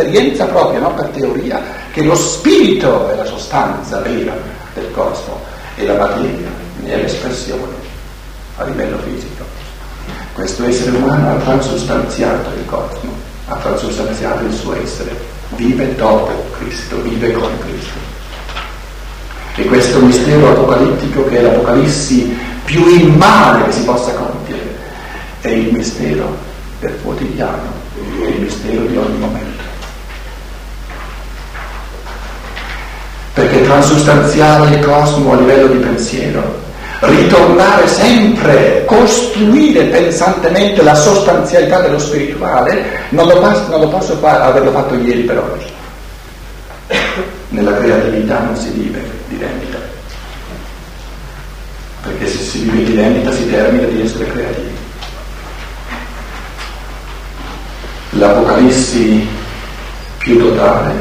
esperienza propria, non per teoria, che lo spirito è la sostanza vera del corpo e la materia è l'espressione a livello fisico. Questo essere umano ha transustanziato il cosmo, ha transustanziato il suo essere, vive dopo Cristo, vive con Cristo. E questo mistero apocalittico, che è l'apocalissi più immane che si possa compiere, è il mistero del quotidiano, è il mistero di ogni momento. Perché transustanziare il cosmo a livello di pensiero, ritornare sempre, costruire pensantemente la sostanzialità dello spirituale, non lo posso averlo fatto ieri per oggi. Nella creatività non si vive di rendita, perché se si vive di rendita si termina di essere creativi. L'apocalissi più totale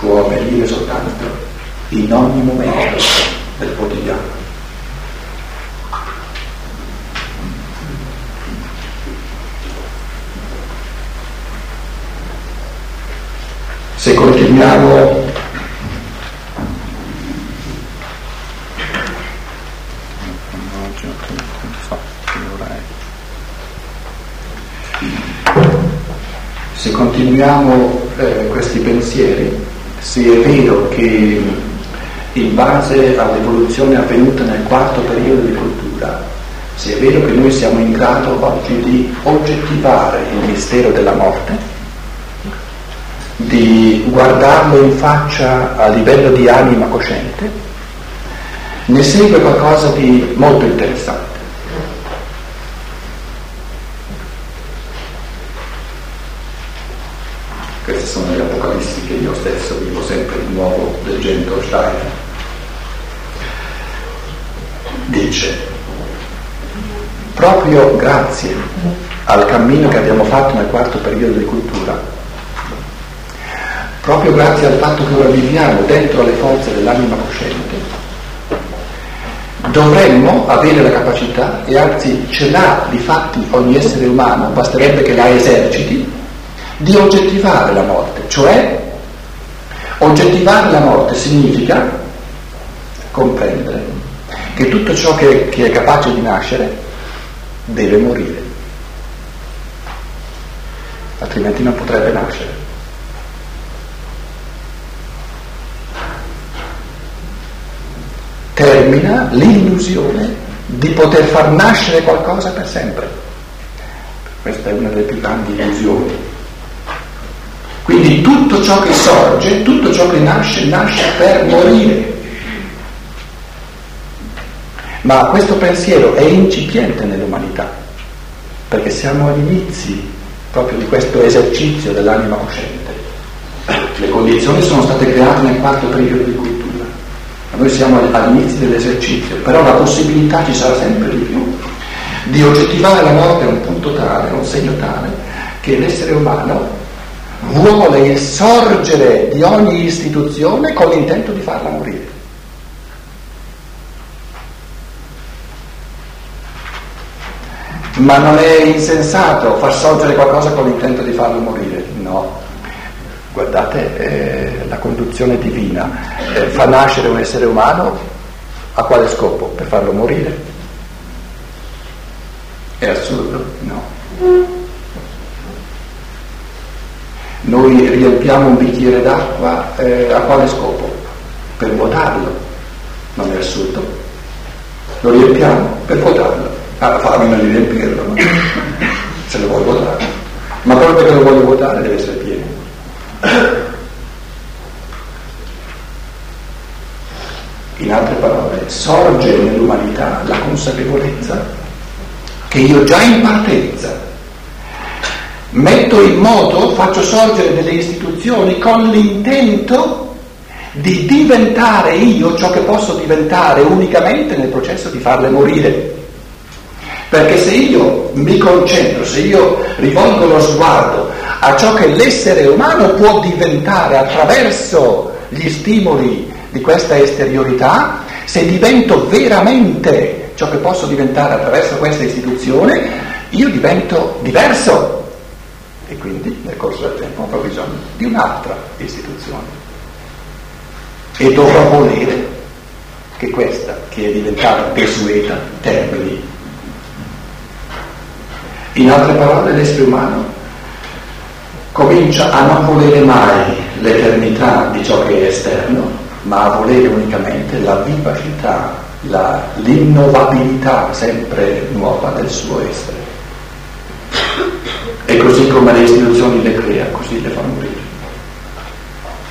può avvenire soltanto in ogni momento del quotidiano. Se continuiamo questi pensieri, se è vero che in base all'evoluzione avvenuta nel quarto periodo di cultura, se è vero che noi siamo in grado oggi di oggettivare il mistero della morte, di guardarlo in faccia a livello di anima cosciente, ne segue qualcosa di molto interessante. Queste sono le apocalissi che io stesso vivo sempre di nuovo, leggendo Steiner. Dice: proprio grazie al cammino che abbiamo fatto nel quarto periodo di cultura, proprio grazie al fatto che ora viviamo dentro le forze dell'anima cosciente, dovremmo avere la capacità, e anzi ce l'ha di fatti ogni essere umano, basterebbe che la eserciti, di oggettivare la morte. Cioè, oggettivare la morte significa comprendere che tutto ciò che è capace di nascere deve morire, altrimenti non potrebbe nascere. Termina l'illusione di poter far nascere qualcosa per sempre. Questa è una delle più grandi illusioni. Quindi tutto ciò che sorge, tutto ciò che nasce, nasce per morire. Ma questo pensiero è incipiente nell'umanità, perché siamo agli inizi proprio di questo esercizio dell'anima cosciente. Le condizioni sono state create nel quarto periodo di cultura. Noi siamo all'inizio dell'esercizio, però la possibilità ci sarà sempre di più di oggettivare la morte a un punto tale, a un segno tale, che l'essere umano vuole sorgere di ogni istituzione con l'intento di farla morire. Ma non è insensato far sorgere qualcosa con l'intento di farlo morire? No. Guardate, la conduzione divina fa nascere un essere umano a quale scopo? Per farlo morire? È assurdo? No. Noi riempiamo un bicchiere d'acqua a quale scopo? Per vuotarlo. Non è assurdo? Lo riempiamo per vuotarlo. Farlo di riempirlo, no? Se lo vuole vuotare. Ma proprio perché lo vuole vuotare deve essere pieno. In altre parole, sorge nell'umanità la consapevolezza che io già in partenza metto in moto, faccio sorgere delle istituzioni con l'intento di diventare io ciò che posso diventare unicamente nel processo di farle morire. Perché se io mi concentro, se io rivolgo lo sguardo a ciò che l'essere umano può diventare attraverso gli stimoli di questa esteriorità, se divento veramente ciò che posso diventare attraverso questa istituzione, io divento diverso. E quindi nel corso del tempo ho bisogno di un'altra istituzione, e dovrò volere che questa, che è diventata desueta in termini, in altre parole, l'essere umano comincia a non volere mai l'eternità di ciò che è esterno, ma a volere unicamente la vivacità, l'innovabilità sempre nuova del suo essere. E così come le istituzioni le crea, così le fa morire,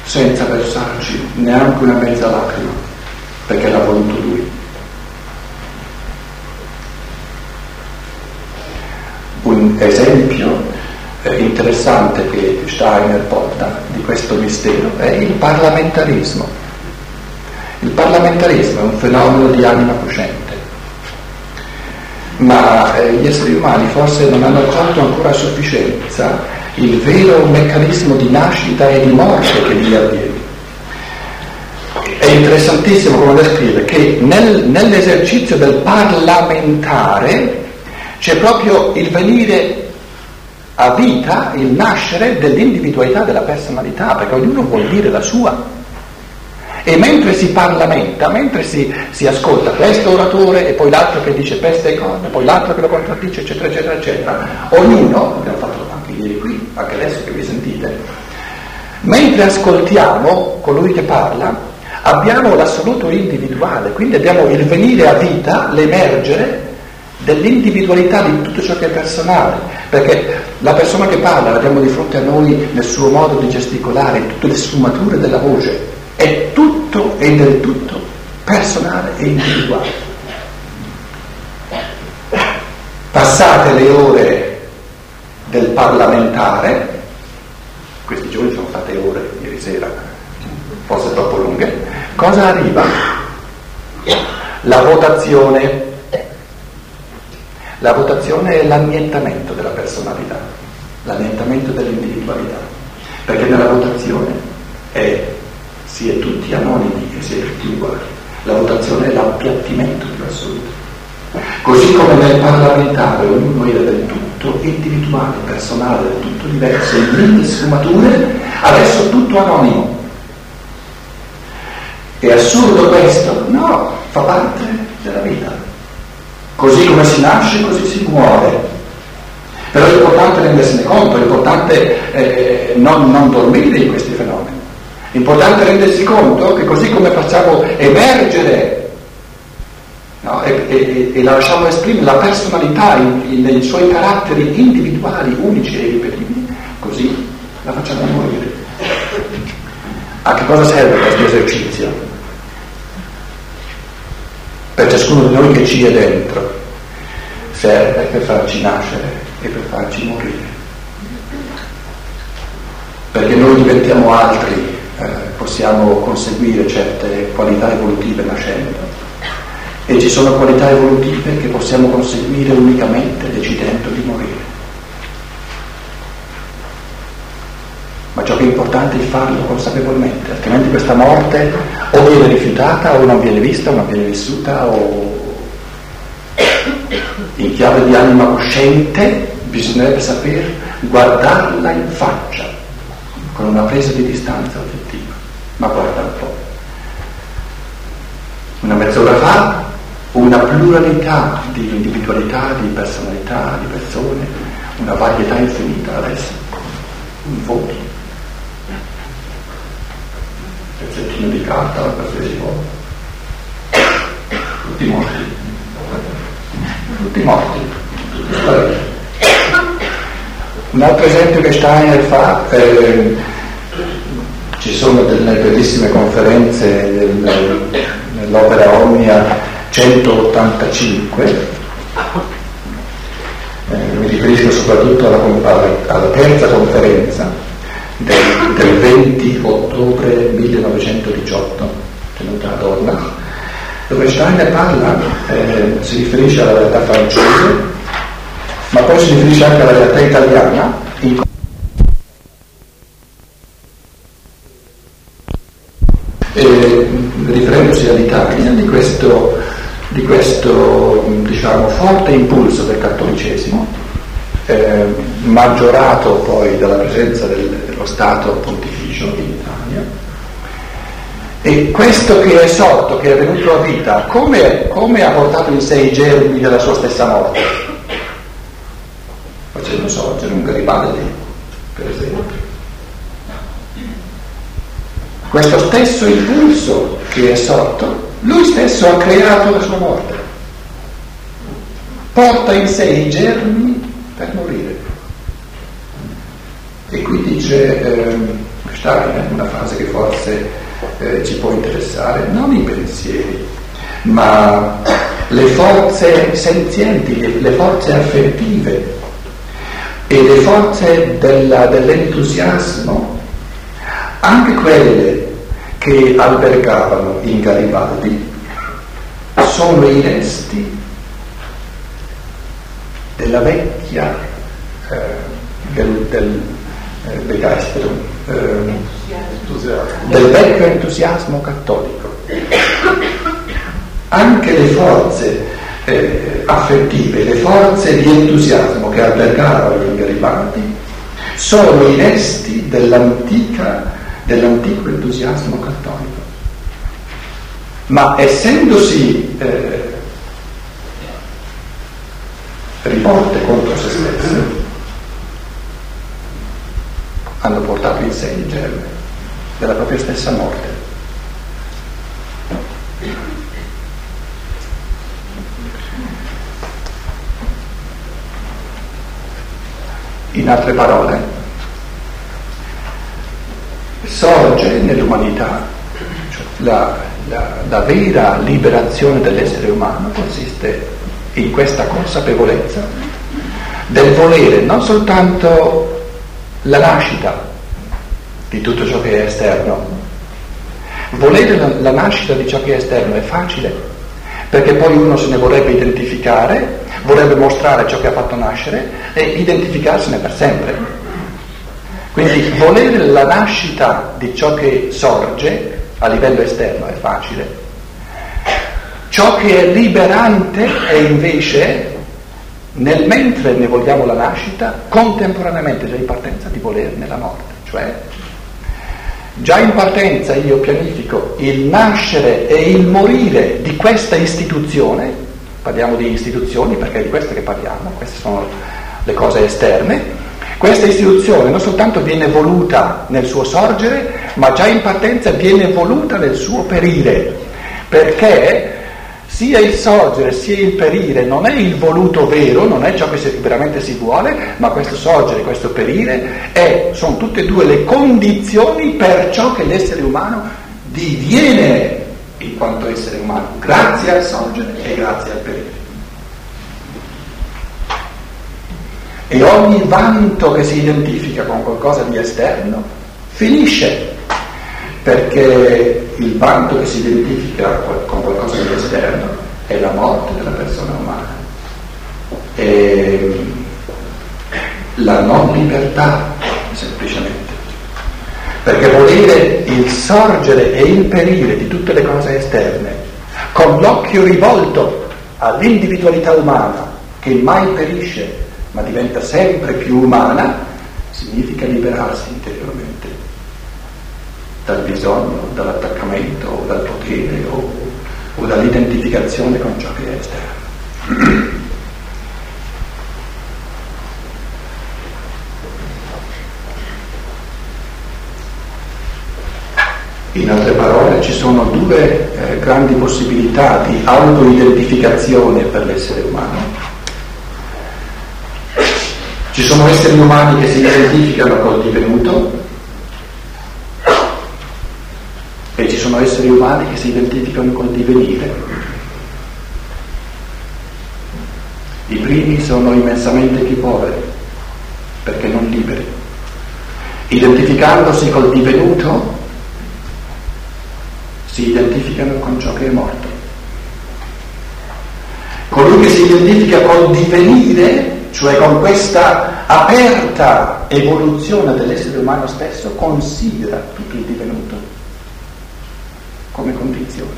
senza versarci neanche una mezza lacrima, perché l'ha voluto lui. Un esempio interessante che Steiner porta di questo mistero è il parlamentarismo. Il parlamentarismo è un fenomeno di anima cosciente, ma gli esseri umani forse non hanno accolto ancora a sufficienza il vero meccanismo di nascita e di morte che lì avviene. È interessantissimo come da scrivere che nell'esercizio del parlamentare c'è proprio il venire a vita, il nascere dell'individualità, della personalità, perché ognuno vuol dire la sua. E mentre si parlamenta, mentre si ascolta questo oratore e poi l'altro che dice peste e cose, poi l'altro che lo contraddice, eccetera, eccetera, eccetera, ognuno, abbiamo fatto anche ieri qui, anche adesso che vi sentite, mentre ascoltiamo colui che parla, abbiamo l'assoluto individuale, quindi abbiamo il venire a vita, l'emergere dell'individualità di tutto ciò che è personale, perché la persona che parla l'abbiamo di fronte a noi nel suo modo di gesticolare, in tutte le sfumature della voce. È tutto e del tutto personale e individuale. Passate le ore del parlamentare, questi giorni sono state ore, ieri sera, forse troppo lunghe, cosa arriva? La votazione. La votazione è l'annientamento della personalità, l'annientamento dell'individualità, perché nella votazione si è tutti anonimi e si è tutti uguali. La votazione è l'appiattimento più assoluto. Così come nel parlamentare ognuno era del tutto individuale, personale, del tutto diverso, in mille sfumature, adesso tutto anonimo. È assurdo questo? No, fa parte della vita. Così come si nasce, così si muore. Però è importante rendersene conto, è importante non dormire in questi fenomeni. Importante rendersi conto che così come facciamo emergere e lasciamo esprimere la personalità nei suoi caratteri individuali, unici e ripetibili, così la facciamo morire. A che cosa serve questo esercizio? Per ciascuno di noi che ci è dentro, serve per farci nascere e per farci morire. Perché noi diventiamo altri. Possiamo conseguire certe qualità evolutive nascendo, e ci sono qualità evolutive che possiamo conseguire unicamente decidendo di morire, ma ciò che è importante è farlo consapevolmente, altrimenti questa morte o viene rifiutata o non viene vista o non viene vissuta, o in chiave di anima cosciente bisognerebbe saper guardarla in faccia con una presa di distanza oggettiva. Ma guarda un po', una mezz'ora fa una pluralità di individualità, di personalità, di persone, una varietà infinita, adesso un voto, pezzettino di carta, qualsiasi voto, tutti morti. Un altro esempio che Steiner fa ci sono delle bellissime conferenze nell'Opera Omnia 185, mi riferisco soprattutto alla terza conferenza del 20 ottobre 1918 tenuta a Dornach, dove Steiner parla, si riferisce alla realtà francese, ma poi si riferisce anche alla realtà italiana, riferendosi all'Italia, di questo diciamo forte impulso del cattolicesimo, maggiorato poi dalla presenza del lo Stato Pontificio in Italia, e questo che è sorto, che è venuto a vita, come ha portato in sé i germi della sua stessa morte, facendo sorgere un Garibaldi, per esempio. Questo stesso impulso che è sorto, lui stesso ha creato la sua morte, porta in sé i germi per morire. E qui dice Steiner, una frase che forse ci può interessare, non i pensieri, ma le forze senzienti, le forze affettive e le forze dell'entusiasmo, anche quelle che albergavano in Garibaldi, sono i resti della vecchia del vecchio entusiasmo cattolico. Anche le forze affettive, le forze di entusiasmo che albergavano in Garibaldi sono i resti dell'antico entusiasmo cattolico, ma essendosi rivolte contro se stesse, hanno portato in sé il germe della propria stessa morte. In altre parole, sorge nell'umanità, cioè la vera liberazione dell'essere umano consiste in questa consapevolezza del volere non soltanto la nascita di tutto ciò che è esterno. Volere la nascita di ciò che è esterno è facile, perché poi uno se ne vorrebbe identificare, vorrebbe mostrare ciò che ha fatto nascere e identificarsene per sempre. Quindi volere la nascita di ciò che sorge a livello esterno è facile. Ciò che è liberante è invece, nel mentre ne vogliamo la nascita, contemporaneamente già in partenza di volerne la morte. Cioè, già in partenza io pianifico il nascere e il morire di questa istituzione, parliamo di istituzioni perché è di queste che parliamo, queste sono le cose esterne. Questa istituzione non soltanto viene voluta nel suo sorgere, ma già in partenza viene voluta nel suo perire, perché sia il sorgere sia il perire non è il voluto vero, non è ciò che veramente si vuole, ma questo sorgere, questo perire sono tutte e due le condizioni per ciò che l'essere umano diviene in quanto essere umano, grazie al sorgere e grazie al perire. E ogni vanto che si identifica con qualcosa di esterno finisce, perché il vanto che si identifica con qualcosa di esterno è la morte della persona umana, è la non libertà semplicemente, perché volere il sorgere e il perire di tutte le cose esterne con l'occhio rivolto all'individualità umana che mai perisce ma diventa sempre più umana, significa liberarsi interiormente dal bisogno, dall'attaccamento o dal potere o dall'identificazione con ciò che è esterno. In altre parole, ci sono due grandi possibilità di autoidentificazione per l'essere umano. Ci sono esseri umani che si identificano col divenuto e ci sono esseri umani che si identificano col divenire. I primi sono immensamente più poveri perché non liberi. Identificandosi col divenuto si identificano con ciò che è morto. Colui che si identifica col divenire, cioè con questa aperta evoluzione dell'essere umano stesso, considera tutto il divenuto come condizione.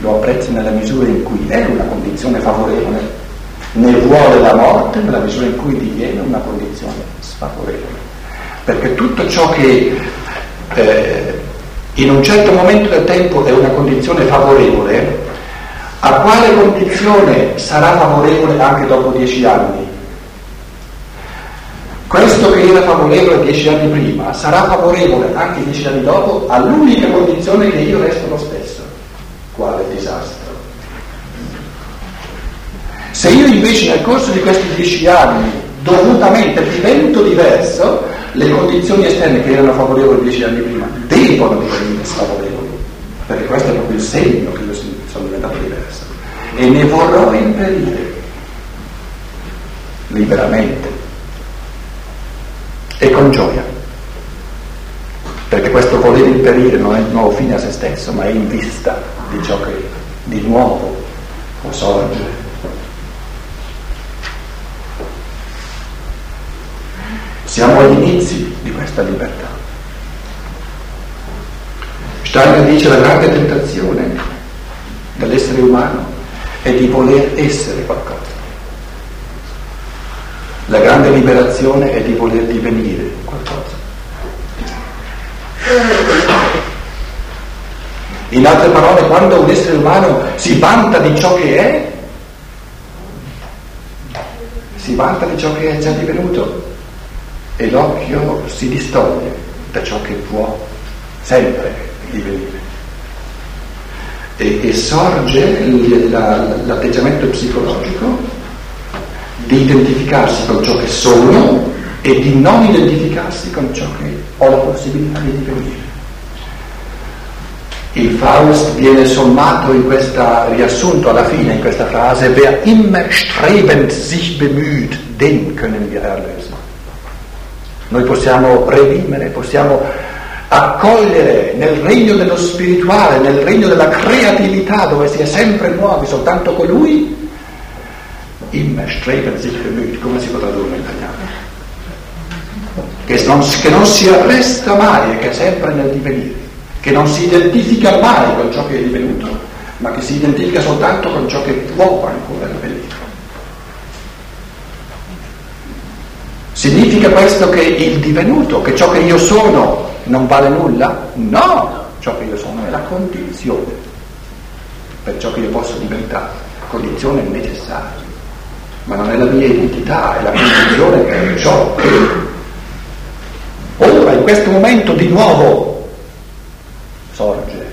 Lo apprezza nella misura in cui è una condizione favorevole, ne vuole la morte nella misura in cui diviene una condizione sfavorevole. perché tutto ciò che in un certo momento del tempo è una condizione favorevole, a quale condizione sarà favorevole anche dopo 10 anni? Questo che era favorevole 10 anni prima sarà favorevole anche 10 anni dopo, all'unica condizione che io resto lo stesso. Quale disastro! Se io invece nel corso di questi 10 anni dovutamente divento diverso, le condizioni esterne che erano favorevoli 10 anni prima devono divenire sfavorevoli, perché questo è proprio il segno che io sono diventato diverso e ne vorrò impedire liberamente e con gioia, perché questo voler impedire non è nuovo fine a se stesso, ma è in vista di ciò che di nuovo può sorgere. Siamo agli inizi di questa libertà. Steiner dice: la grande tentazione dell'essere umano è di voler essere qualcosa. La grande liberazione è di voler divenire qualcosa. In altre parole, quando un essere umano si vanta di ciò che è, si vanta di ciò che è già divenuto, e l'occhio si distoglie da ciò che può sempre divenire, e sorge l'atteggiamento psicologico di identificarsi con ciò che sono e di non identificarsi con ciò che ho la possibilità di divenire. Il Faust viene sommato in questa, riassunto alla fine in questa frase: wer immer strebend sich bemüht, den können wir erlösen. Noi possiamo redimere, possiamo accogliere nel regno dello spirituale, nel regno della creatività, dove si è sempre nuovi, soltanto colui. Im Streben sich bemüht, come si può tradurre in italiano? Che non si arresta mai e che è sempre nel divenire, che non si identifica mai con ciò che è divenuto, ma che si identifica soltanto con ciò che può ancora divenire. Significa questo che il divenuto, che ciò che io sono non vale nulla? No! Ciò che io sono è la condizione per ciò che io posso diventare, condizione necessaria, ma non è la mia identità, è la condizione per ciò che ora in questo momento di nuovo sorge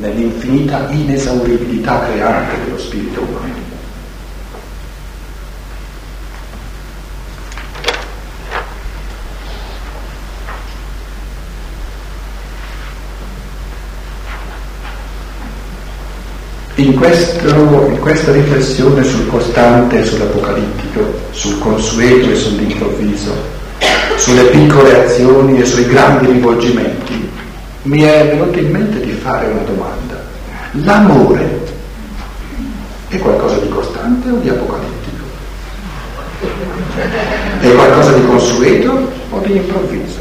nell'infinita inesauribilità creante dello spirito umano. In questa riflessione sul costante, sull'apocalittico, sul consueto e sull'improvviso, sulle piccole azioni e sui grandi rivolgimenti, mi è venuto in mente di fare una domanda: l'amore è qualcosa di costante o di apocalittico? È qualcosa di consueto o di improvviso?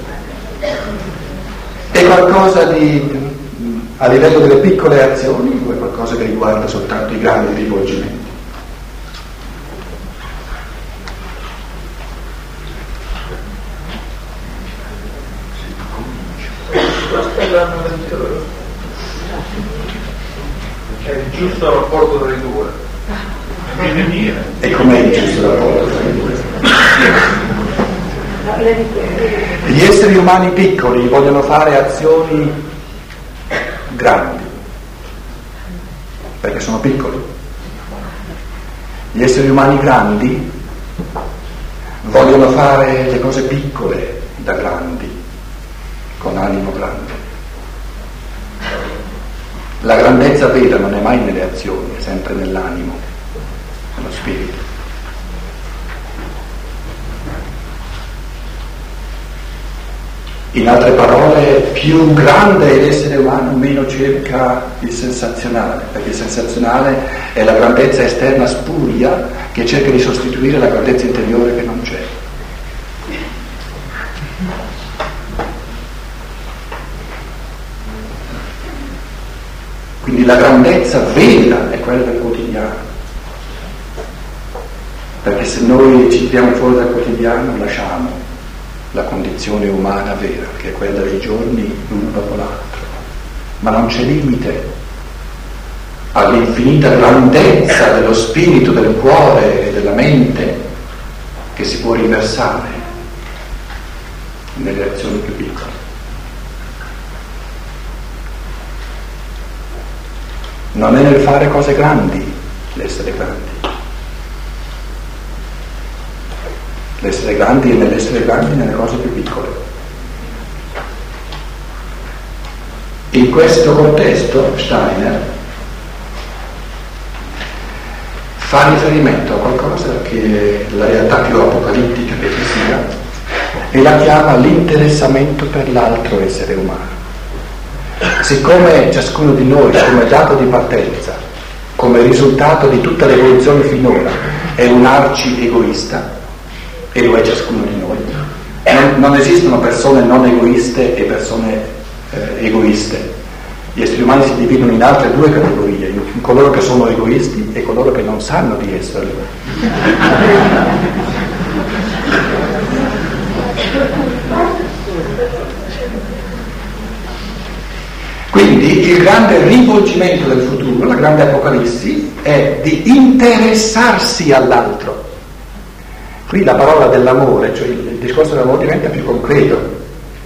È qualcosa di a livello delle piccole azioni o è qualcosa che riguarda soltanto i grandi rivolgimenti? Questo è l'anno del terrore. C'è il giusto rapporto tra i due. E com'è il giusto rapporto tra i due? Gli esseri umani piccoli vogliono fare azioni grandi, perché sono piccoli. Gli esseri umani grandi vogliono fare le cose piccole da grandi, con animo grande. La grandezza vera non è mai nelle azioni, è sempre nell'animo, nello spirito. In altre parole, più grande è l'essere umano, meno cerca il sensazionale, perché il sensazionale è la grandezza esterna spuria che cerca di sostituire la grandezza interiore che non c'è. Quindi la grandezza vera è quella del quotidiano, perché se noi ci tiriamo fuori dal quotidiano lasciamo la condizione umana vera, che è quella dei giorni l'uno dopo l'altro, ma non c'è limite all'infinita grandezza dello spirito, del cuore e della mente che si può riversare nelle azioni più piccole. Non è nel fare cose grandi l'essere grandi. L'essere grandi è nell'essere grandi nelle cose più piccole. In questo contesto Steiner fa riferimento a qualcosa che la realtà più apocalittica che ci sia, e la chiama l'interessamento per l'altro essere umano. Siccome ciascuno di noi, come dato di partenza, come risultato di tutta l'evoluzione finora, è un arci egoista, e lo è ciascuno di noi, non esistono persone non egoiste e persone egoiste. Gli esseri umani si dividono in altre due categorie, in coloro che sono egoisti e coloro che non sanno di esserlo. Quindi il grande rivolgimento del futuro, la grande apocalissi, è di interessarsi all'altro. Qui la parola dell'amore, cioè il discorso dell'amore, diventa più concreto.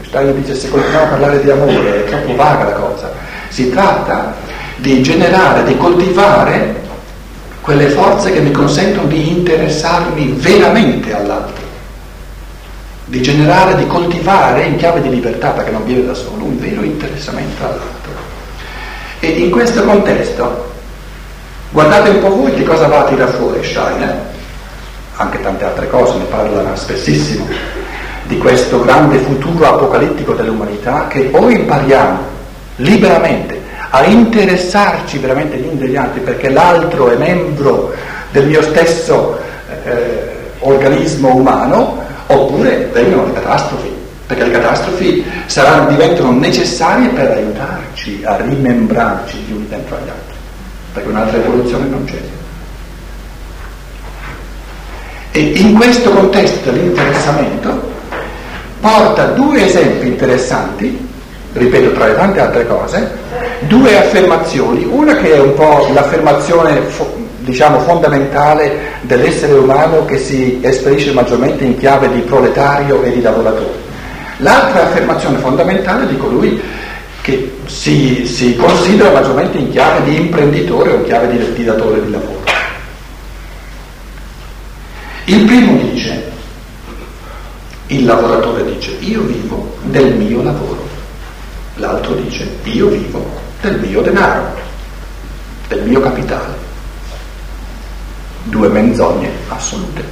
Steiner dice: se continuiamo a parlare di amore è troppo vaga la cosa. Si tratta di generare, di coltivare quelle forze che mi consentono di interessarmi veramente all'altro, di generare, di coltivare in chiave di libertà, perché non viene da solo, un vero interessamento all'altro. E in questo contesto guardate un po' voi che cosa va a tirar fuori Schein, anche tante altre cose, ne parla spessissimo, di questo grande futuro apocalittico dell'umanità, che o impariamo liberamente a interessarci veramente gli uni degli altri, perché l'altro è membro del mio stesso organismo umano, oppure vengono le catastrofi, perché le catastrofi diventano necessarie per aiutarci a rimembrarci gli uni dentro agli altri, perché un'altra evoluzione non c'è. E in questo contesto l'interessamento porta due esempi interessanti, ripeto, tra le tante altre cose, due affermazioni, una che è un po' l'affermazione fondamentale dell'essere umano, che si esprime maggiormente in chiave di proletario e di lavoratore, l'altra affermazione fondamentale di colui che si considera maggiormente in chiave di imprenditore o in chiave di datore di lavoro. Il primo dice, il lavoratore dice: io vivo del mio lavoro. L'altro dice: io vivo del mio denaro, del mio capitale. Due menzogne assolute.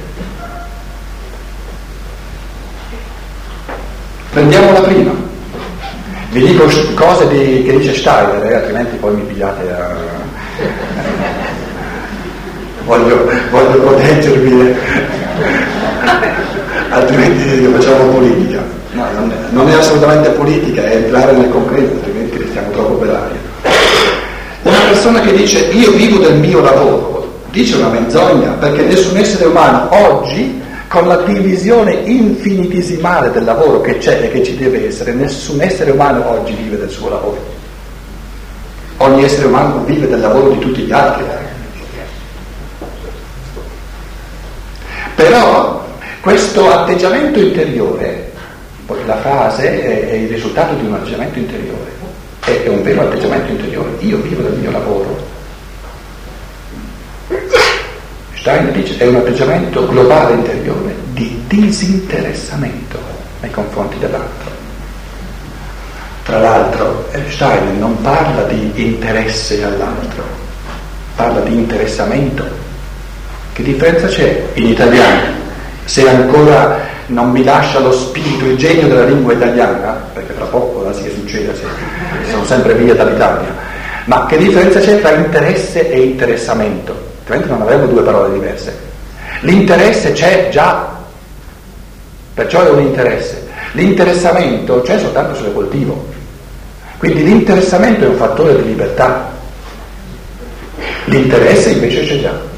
Prendiamo la prima. Vi dico cose che dice Steiner, altrimenti poi mi pigliate a... voglio proteggervi, altrimenti facciamo politica. No, non è assolutamente politica, è entrare nel concreto, altrimenti restiamo troppo per aria. Una persona che dice: io vivo del mio lavoro, dice una menzogna, perché nessun essere umano oggi, con la divisione infinitesimale del lavoro che c'è e che ci deve essere, nessun essere umano oggi vive del suo lavoro. Ogni essere umano vive del lavoro di tutti gli altri. Però questo atteggiamento interiore, la frase è il risultato di un atteggiamento interiore, è un vero atteggiamento interiore: io vivo del mio lavoro. Steiner dice è un atteggiamento globale interiore di disinteressamento nei confronti dell'altro. Tra l'altro Steiner non parla di interesse all'altro, parla di interessamento. Che differenza c'è in italiano? Se ancora non mi lascia lo spirito, il genio della lingua italiana, perché tra poco la si succede, sono sempre via dall'Italia, ma che differenza c'è tra interesse e interessamento? Altrimenti non avremmo due parole diverse. L'interesse c'è già, perciò è un interesse. L'interessamento c'è soltanto se lo coltivo. Quindi l'interessamento è un fattore di libertà. L'interesse invece c'è già.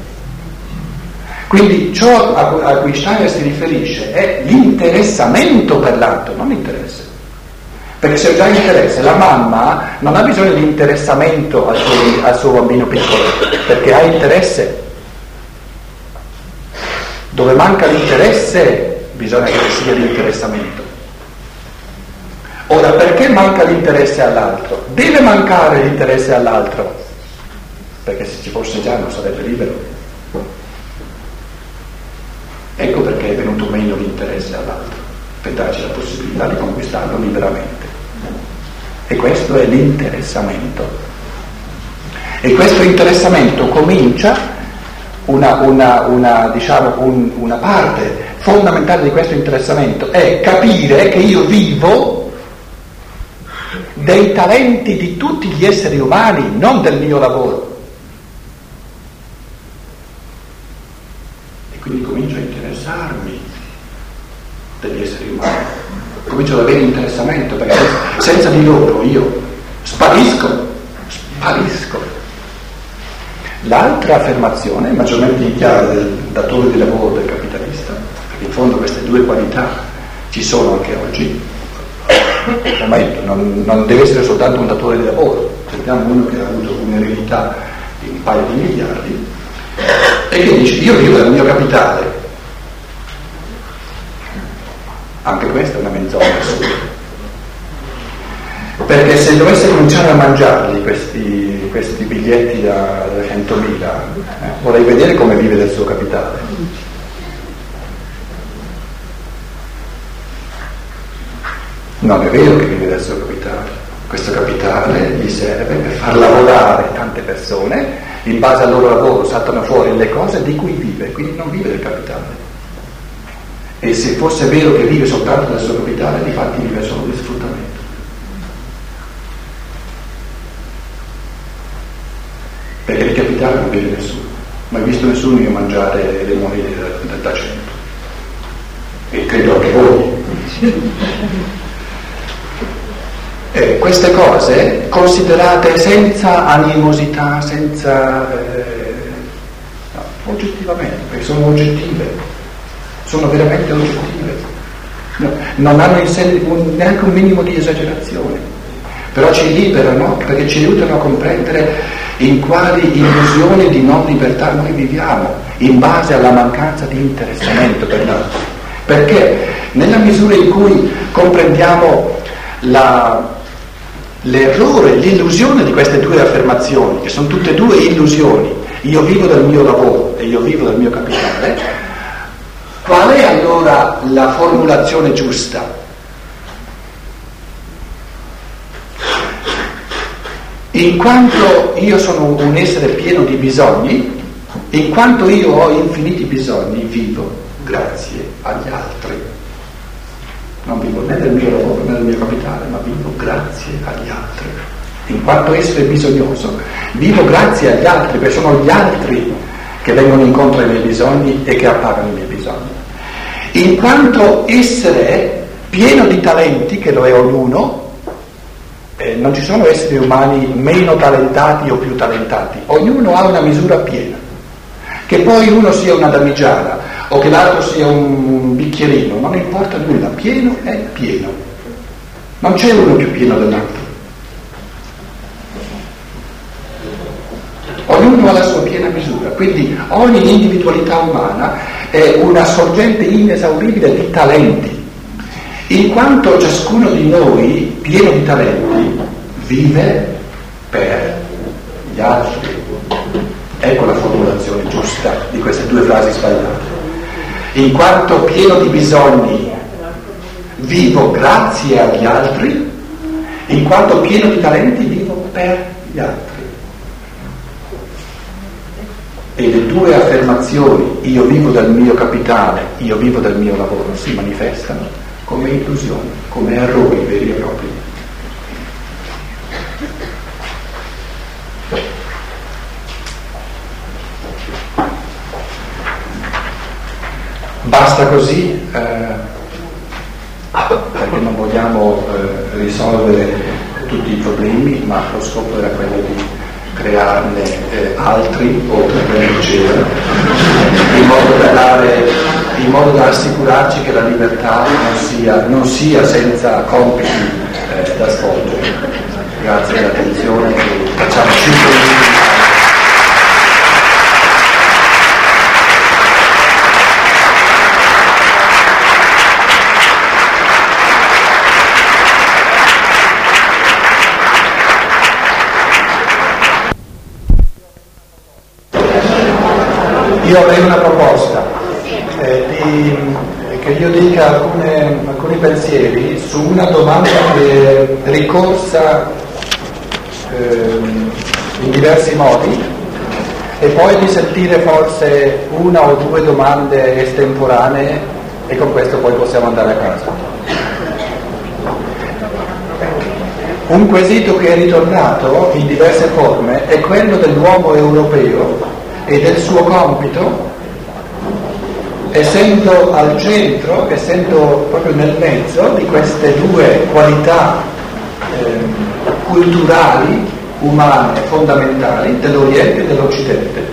Quindi ciò a cui Steiner si riferisce è l'interessamento per l'atto, non l'interesse. Perché se ho già interesse, la mamma non ha bisogno di interessamento al suo bambino piccolo, perché ha interesse. Dove manca l'interesse bisogna che ci sia l'interessamento. Ora, perché manca l'interesse all'altro? Deve mancare l'interesse all'altro, perché se ci fosse già non sarebbe libero. Ecco perché è venuto meno l'interesse all'altro, per darci la possibilità di conquistarlo liberamente. E questo è l'interessamento. E questo interessamento comincia una parte fondamentale di questo interessamento è capire che io vivo dei talenti di tutti gli esseri umani, non del mio lavoro. E quindi comincio a interessarmi degli esseri umani, comincio ad avere interessamento, perché senza di loro io sparisco. L'altra affermazione, maggiormente in chiave del datore di lavoro, del capitalista, perché in fondo queste due qualità ci sono anche oggi, ormai non deve essere soltanto un datore di lavoro, sentiamo uno che ha avuto un'eredità di un paio di miliardi e che dice io vivo dal mio capitale. Anche questa è una menzogna assurda. Perché se dovesse cominciare a mangiarli questi biglietti da 100.000, vorrei vedere come vive del suo capitale. Non è vero che vive del suo capitale. Questo capitale gli serve per far lavorare tante persone, in base al loro lavoro saltano fuori le cose di cui vive, quindi non vive del capitale. E se fosse vero che vive soltanto del suo capitale, difatti vive solo di sfruttamento. Perché il capitale non vive nessuno, mai visto nessuno io mangiare le monete da 100, e credo anche voi. Queste cose considerate senza animosità, senza oggettivamente, perché sono oggettive. Sono veramente oggettive, non hanno in sé neanche un minimo di esagerazione, però ci liberano perché ci aiutano a comprendere in quali illusioni di non libertà noi viviamo, in base alla mancanza di interessamento per l'altro. Perché nella misura in cui comprendiamo l'errore, l'illusione di queste due affermazioni, che sono tutte e due illusioni, io vivo dal mio lavoro e io vivo dal mio capitale, qual è allora la formulazione giusta? In quanto io sono un essere pieno di bisogni, in quanto io ho infiniti bisogni, vivo grazie agli altri. Non vivo né del mio lavoro né del mio capitale, ma vivo grazie agli altri. In quanto essere bisognoso, vivo grazie agli altri, perché sono gli altri che vengono incontro ai miei bisogni e che appagano i miei bisogni. In quanto essere pieno di talenti, che lo è ognuno, non ci sono esseri umani meno talentati o più talentati, ognuno ha una misura piena. Che poi uno sia una damigiana o che l'altro sia un bicchierino, non importa nulla, pieno è pieno, non c'è uno più pieno dell'altro, ognuno ha la sua piena misura. Quindi ogni individualità umana è una sorgente inesauribile di talenti, in quanto ciascuno di noi, pieno di talenti, vive per gli altri. Ecco la formulazione giusta di queste due frasi sbagliate. In quanto pieno di bisogni, vivo grazie agli altri, in quanto pieno di talenti, vivo per gli altri. E le due affermazioni, io vivo dal mio capitale, io vivo dal mio lavoro, si manifestano come illusioni, come errori veri e propri. Basta così, perché non vogliamo risolvere tutti i problemi, ma lo scopo era quello di crearne altri oltre che leggere. in modo da assicurarci che la libertà non sia senza compiti da svolgere. Grazie dell'attenzione, facciamo 5 minuti. Io avrei una proposta che io dica alcuni pensieri su una domanda che è ricorsa in diversi modi, e poi di sentire forse una o due domande estemporanee, e con questo poi possiamo andare a casa. Un quesito che è ritornato in diverse forme è quello dell'uomo europeo e del suo compito, essendo al centro, essendo proprio nel mezzo di queste due qualità culturali, umane, fondamentali, dell'Oriente e dell'Occidente.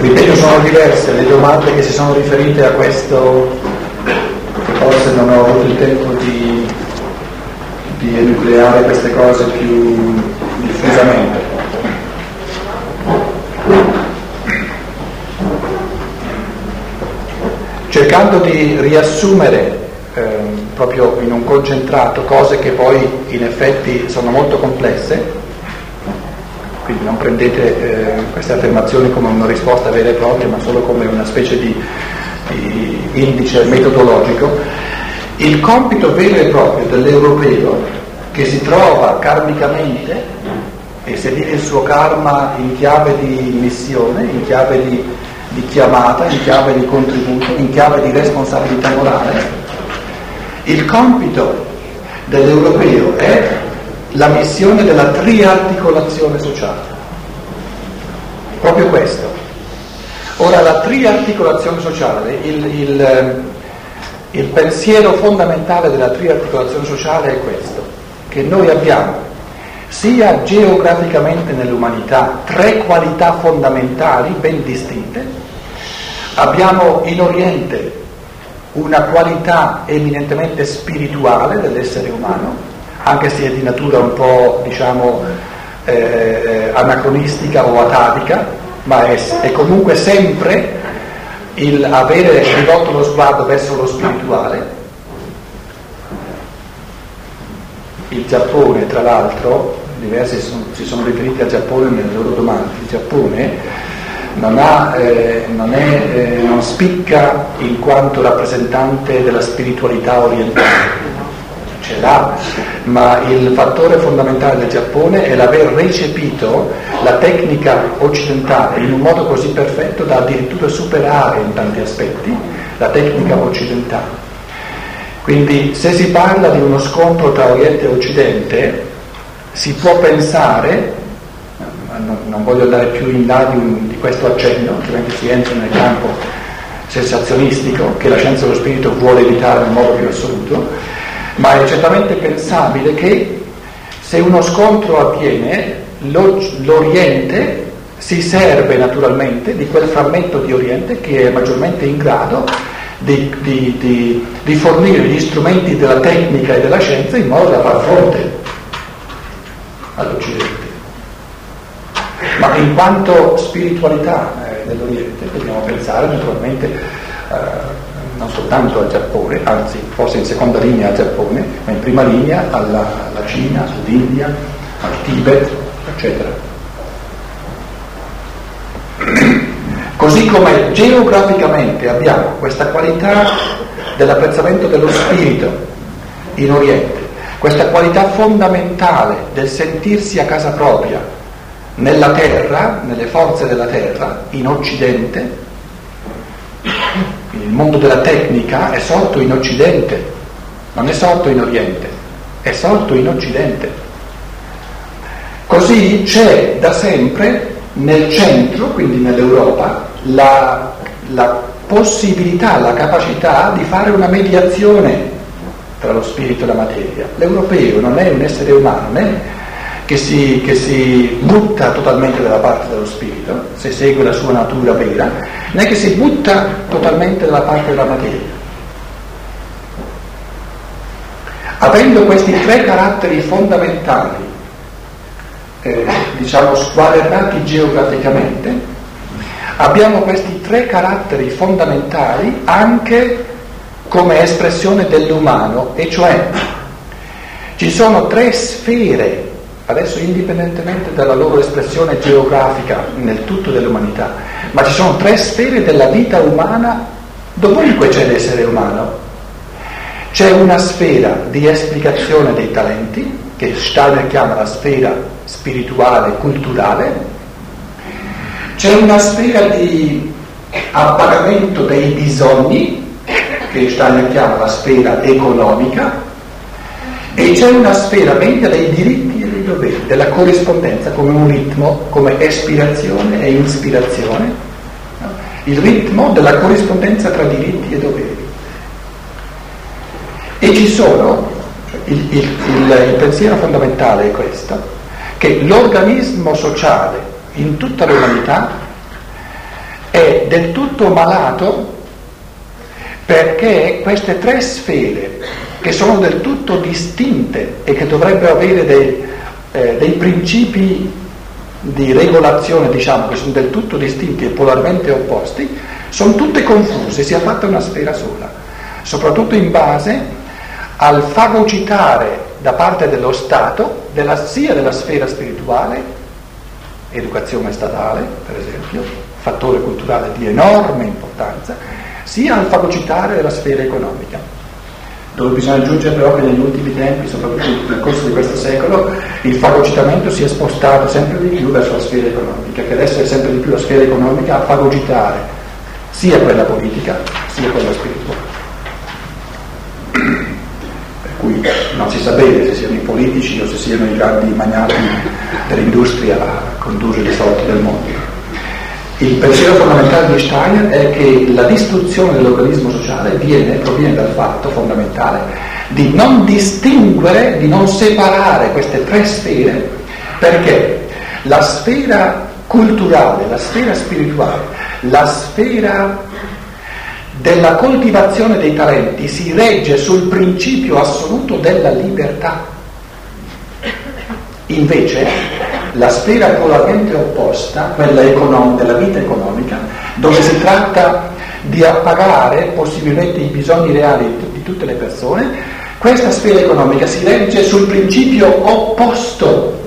Ripeto, sono diverse le domande che si sono riferite a questo. Forse non ho avuto il tempo di enucleare queste cose più diffusamente. Cercando di riassumere proprio in un concentrato cose che poi in effetti sono molto complesse, quindi non prendete queste affermazioni come una risposta vera e propria, ma solo come una specie di indice metodologico. Il compito vero e proprio dell'europeo, che si trova karmicamente, e se vive il suo karma in chiave di missione, in chiave di chiamata, in chiave di contributo, in chiave di responsabilità morale, il compito dell'europeo è la missione della triarticolazione sociale. Proprio questo. Ora, la triarticolazione sociale, il pensiero fondamentale della triarticolazione sociale è questo, che noi abbiamo sia geograficamente nell'umanità tre qualità fondamentali ben distinte, abbiamo in Oriente una qualità eminentemente spirituale dell'essere umano, anche se è di natura un po', diciamo, anacronistica o atavica, ma è comunque sempre il avere rivolto lo sguardo verso lo spirituale. Il Giappone, tra l'altro, diversi si sono riferiti al Giappone nelle loro domande. Il Giappone non spicca in quanto rappresentante della spiritualità orientale, ce l'ha, ma il fattore fondamentale del Giappone è l'aver recepito la tecnica occidentale in un modo così perfetto da addirittura superare in tanti aspetti la tecnica occidentale. Quindi, se si parla di uno scontro tra Oriente e Occidente, si può pensare, non voglio andare più in là di questo accenno, altrimenti si entra nel campo sensazionistico che la scienza dello spirito vuole evitare in modo più assoluto, ma è certamente pensabile che se uno scontro avviene, l'Oriente si serve naturalmente di quel frammento di Oriente che è maggiormente in grado di fornire gli strumenti della tecnica e della scienza in modo da far fronte all'Occidente. Ma in quanto spiritualità dell'Oriente dobbiamo pensare naturalmente non soltanto al Giappone, anzi forse in seconda linea al Giappone, ma in prima linea alla Cina, all'India, al Tibet, eccetera. Così come geograficamente abbiamo questa qualità dell'apprezzamento dello spirito in Oriente, questa qualità fondamentale del sentirsi a casa propria nella terra, nelle forze della terra, in Occidente. Il mondo della tecnica è sorto in Occidente, non è sorto in Oriente, è sorto in Occidente. Così c'è da sempre nel centro, quindi nell'Europa, la possibilità, la capacità di fare una mediazione tra lo spirito e la materia. L'europeo non è un essere umano, non è che si butta totalmente dalla parte dello spirito, se segue la sua natura vera, non è che si butta totalmente dalla parte della materia. Avendo questi tre caratteri fondamentali, squadrati geograficamente, abbiamo questi tre caratteri fondamentali anche come espressione dell'umano, e cioè ci sono tre sfere, adesso indipendentemente dalla loro espressione geografica nel tutto dell'umanità, ma ci sono tre sfere della vita umana dovunque c'è l'essere umano. C'è una sfera di esplicazione dei talenti, che Steiner chiama la sfera spirituale, culturale. C'è una sfera di appagamento dei bisogni, che Steiner chiama la sfera economica, e c'è una sfera media dei diritti e dei doveri, della corrispondenza come un ritmo, come espirazione e inspirazione, il ritmo della corrispondenza tra diritti e doveri. E ci sono, il pensiero fondamentale è questo, che l'organismo sociale in tutta l'umanità è del tutto malato perché queste tre sfere, che sono del tutto distinte e che dovrebbero avere dei principi di regolazione, diciamo, che sono del tutto distinti e polarmente opposti, sono tutte confuse, si è fatta una sfera sola, soprattutto in base al fagocitare da parte dello Stato sia della sfera spirituale, educazione statale per esempio, fattore culturale di enorme importanza, sia al fagocitare della sfera economica, dove bisogna aggiungere però che negli ultimi tempi, soprattutto nel corso di questo secolo, il fagocitamento si è spostato sempre di più verso la sfera economica, che adesso è sempre di più la sfera economica a fagocitare sia quella politica sia quella spirituale. Cui non si sa bene se siano i politici o se siano i grandi magnati dell'industria a condurre le sorti del mondo. Il pensiero fondamentale di Steiner è che la distruzione dell'organismo sociale proviene dal fatto fondamentale di non distinguere, di non separare queste tre sfere, perché la sfera culturale, la sfera spirituale, la sfera della coltivazione dei talenti si regge sul principio assoluto della libertà. Invece la sfera polarmente opposta, quella della vita economica, dove si tratta di appagare possibilmente i bisogni reali di tutte le persone, questa sfera economica si regge sul principio opposto,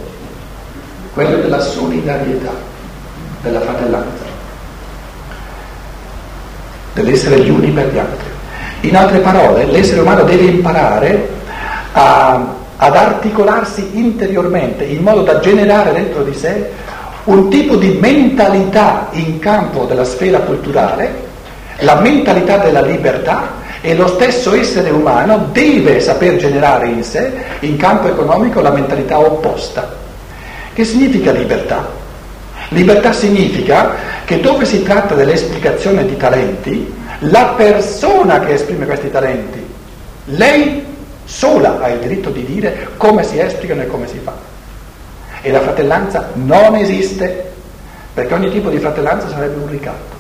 quello della solidarietà, della fratellanza, dell'essere gli uni per gli altri. In altre parole, l'essere umano deve imparare ad articolarsi interiormente in modo da generare dentro di sé un tipo di mentalità in campo della sfera culturale, la mentalità della libertà, e lo stesso essere umano deve saper generare in sé, in campo economico, la mentalità opposta. Che significa libertà? Libertà significa che dove si tratta dell'esplicazione di talenti, la persona che esprime questi talenti, lei sola ha il diritto di dire come si esplicano e come si fa. E la fratellanza non esiste, perché ogni tipo di fratellanza sarebbe un ricatto.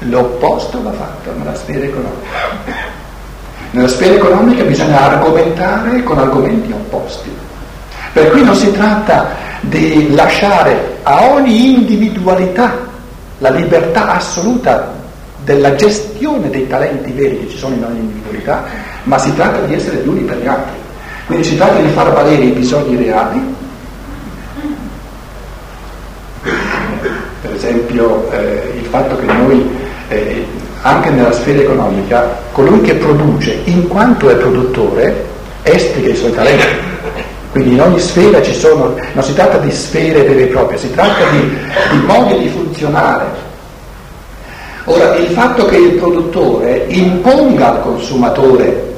L'opposto va fatto nella sfera economica. Nella sfera economica bisogna argomentare con argomenti opposti. Per cui non si tratta di lasciare a ogni individualità la libertà assoluta della gestione dei talenti veri che ci sono in ogni individualità, ma si tratta di essere gli uni per gli altri. Quindi si tratta di far valere i bisogni reali, per esempio il fatto che noi anche nella sfera economica, colui che produce, in quanto è produttore, esplica i suoi talenti. Quindi in ogni sfera ci sono, non si tratta di sfere vere e proprie, si tratta di modi di funzionare. Ora, il fatto che il produttore imponga al consumatore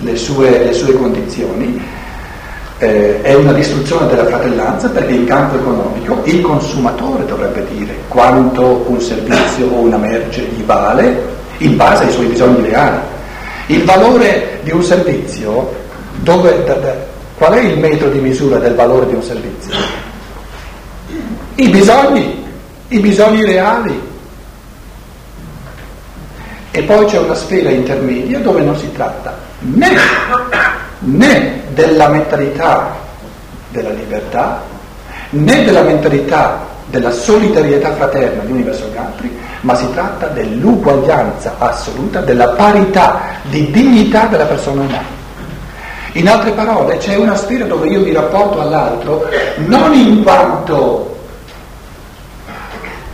le sue condizioni è una distruzione della fratellanza, perché in campo economico il consumatore dovrebbe dire quanto un servizio o una merce gli vale in base ai suoi bisogni reali. Il valore di un servizio, qual è il metro di misura del valore di un servizio? I bisogni reali. E poi c'è una sfera intermedia dove non si tratta né della mentalità della libertà, né della mentalità della solidarietà fraterna di Universo Gantri, ma si tratta dell'uguaglianza assoluta, della parità di dignità della persona umana. In altre parole, c'è una sfera dove io mi rapporto all'altro non in quanto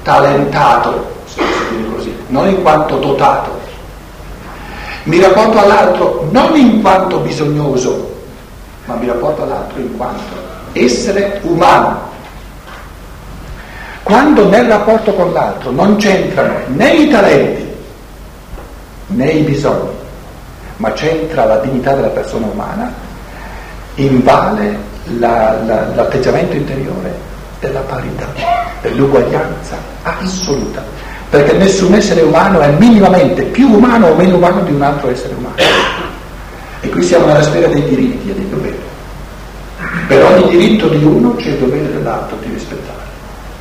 talentato, se posso dire così, non in quanto dotato, mi rapporto all'altro non in quanto bisognoso, ma mi rapporto all'altro in quanto essere umano. Quando nel rapporto con l'altro non c'entrano né i talenti né i bisogni, ma c'entra la dignità della persona umana, invale l'atteggiamento interiore della parità, dell'uguaglianza assoluta, perché nessun essere umano è minimamente più umano o meno umano di un altro essere umano. E qui siamo nella sfera dei diritti e dei doveri. Per ogni diritto di uno c'è il dovere dell'altro di rispettare.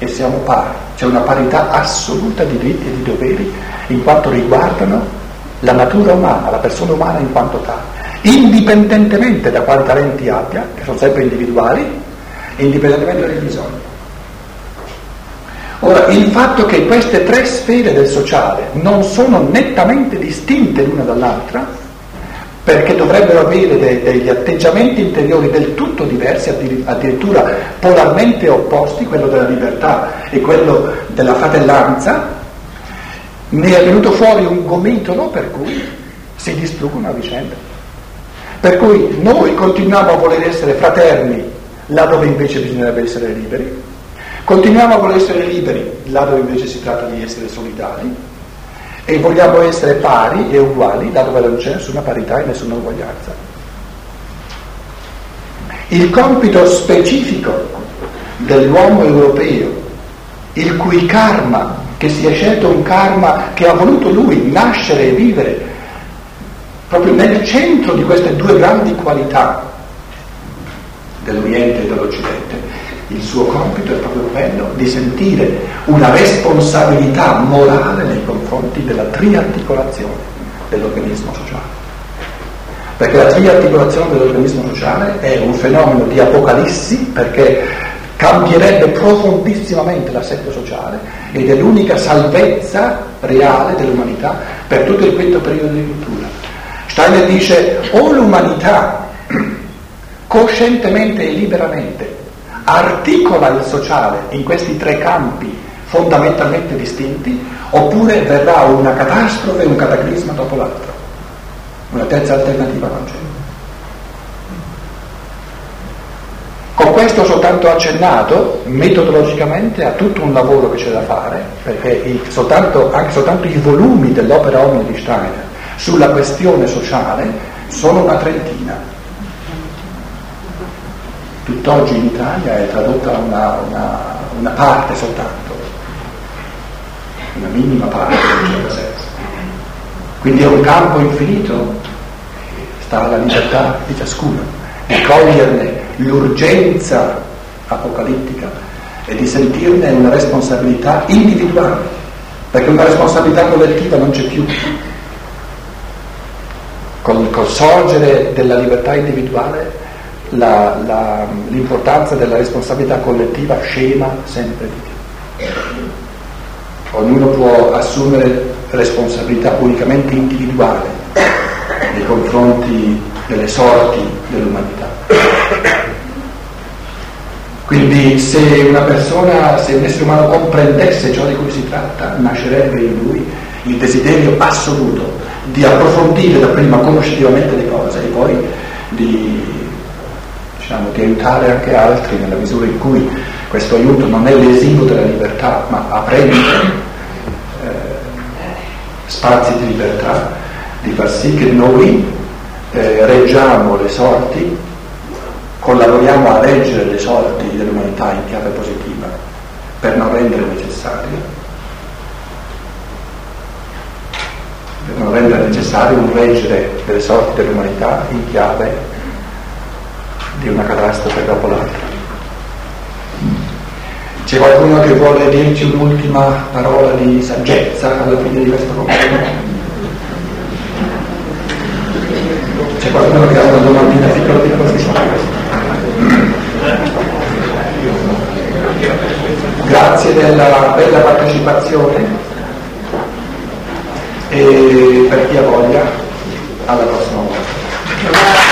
E siamo pari, c'è una parità assoluta di diritti e di doveri in quanto riguardano la natura umana, la persona umana in quanto tale, indipendentemente da quali talenti abbia, che sono sempre individuali, indipendentemente dai bisogni. Ora, il fatto che queste tre sfere del sociale non sono nettamente distinte l'una dall'altra, perché dovrebbero avere degli atteggiamenti interiori del tutto diversi, addirittura polarmente opposti, quello della libertà e quello della fratellanza, ne è venuto fuori un gomitolo per cui si distruggono a vicenda. Per cui noi continuiamo a voler essere fraterni laddove invece bisognerebbe essere liberi, continuiamo a voler essere liberi laddove invece si tratta di essere solidali, e vogliamo essere pari e uguali laddove non c'è nessuna parità e nessuna uguaglianza. Il compito specifico dell'uomo europeo, il cui karma, che si è scelto un karma che ha voluto lui nascere e vivere proprio nel centro di queste due grandi qualità dell'Oriente e dell'Occidente, il suo compito è proprio quello di sentire una responsabilità morale nei confronti della triarticolazione dell'organismo sociale. Perché la triarticolazione dell'organismo sociale è un fenomeno di apocalissi, perché cambierebbe profondissimamente l'assetto sociale ed è l'unica salvezza reale dell'umanità per tutto il quinto periodo di cultura. Steiner dice: o l'umanità coscientemente e liberamente articola il sociale in questi tre campi fondamentalmente distinti, oppure verrà una catastrofe, un cataclisma dopo l'altro. Una terza alternativa non c'è. Con questo ho soltanto accennato metodologicamente a tutto un lavoro che c'è da fare, perché soltanto i volumi dell'opera omnia di Steiner sulla questione sociale sono una trentina. Tutt'oggi in Italia è tradotta una parte soltanto, una minima parte in certo senso. Quindi è un campo infinito, sta alla libertà di ciascuno di coglierne l'urgenza apocalittica e di sentirne una responsabilità individuale, perché una responsabilità collettiva non c'è più. Col sorgere della libertà individuale l'importanza della responsabilità collettiva scema sempre di più. Ognuno può assumere responsabilità unicamente individuale nei confronti delle sorti dell'umanità. Quindi se un essere umano comprendesse ciò di cui si tratta, nascerebbe in lui il desiderio assoluto di approfondire dapprima conoscitivamente le cose e poi di aiutare anche altri, nella misura in cui questo aiuto non è lesivo della libertà, ma aprendo spazi di libertà, di far sì che noi reggiamo le sorti, collaboriamo a reggere le sorti dell'umanità in chiave positiva, per non rendere necessario era necessario un reggere delle sorti dell'umanità in chiave di una catastrofe dopo l'altra. C'è qualcuno che vuole dirci un'ultima parola di saggezza alla fine di questo confronto? C'è qualcuno che ha una domandina piccola di cosa si fa? Grazie della bella partecipazione e per chi ha voglia alla prossima volta.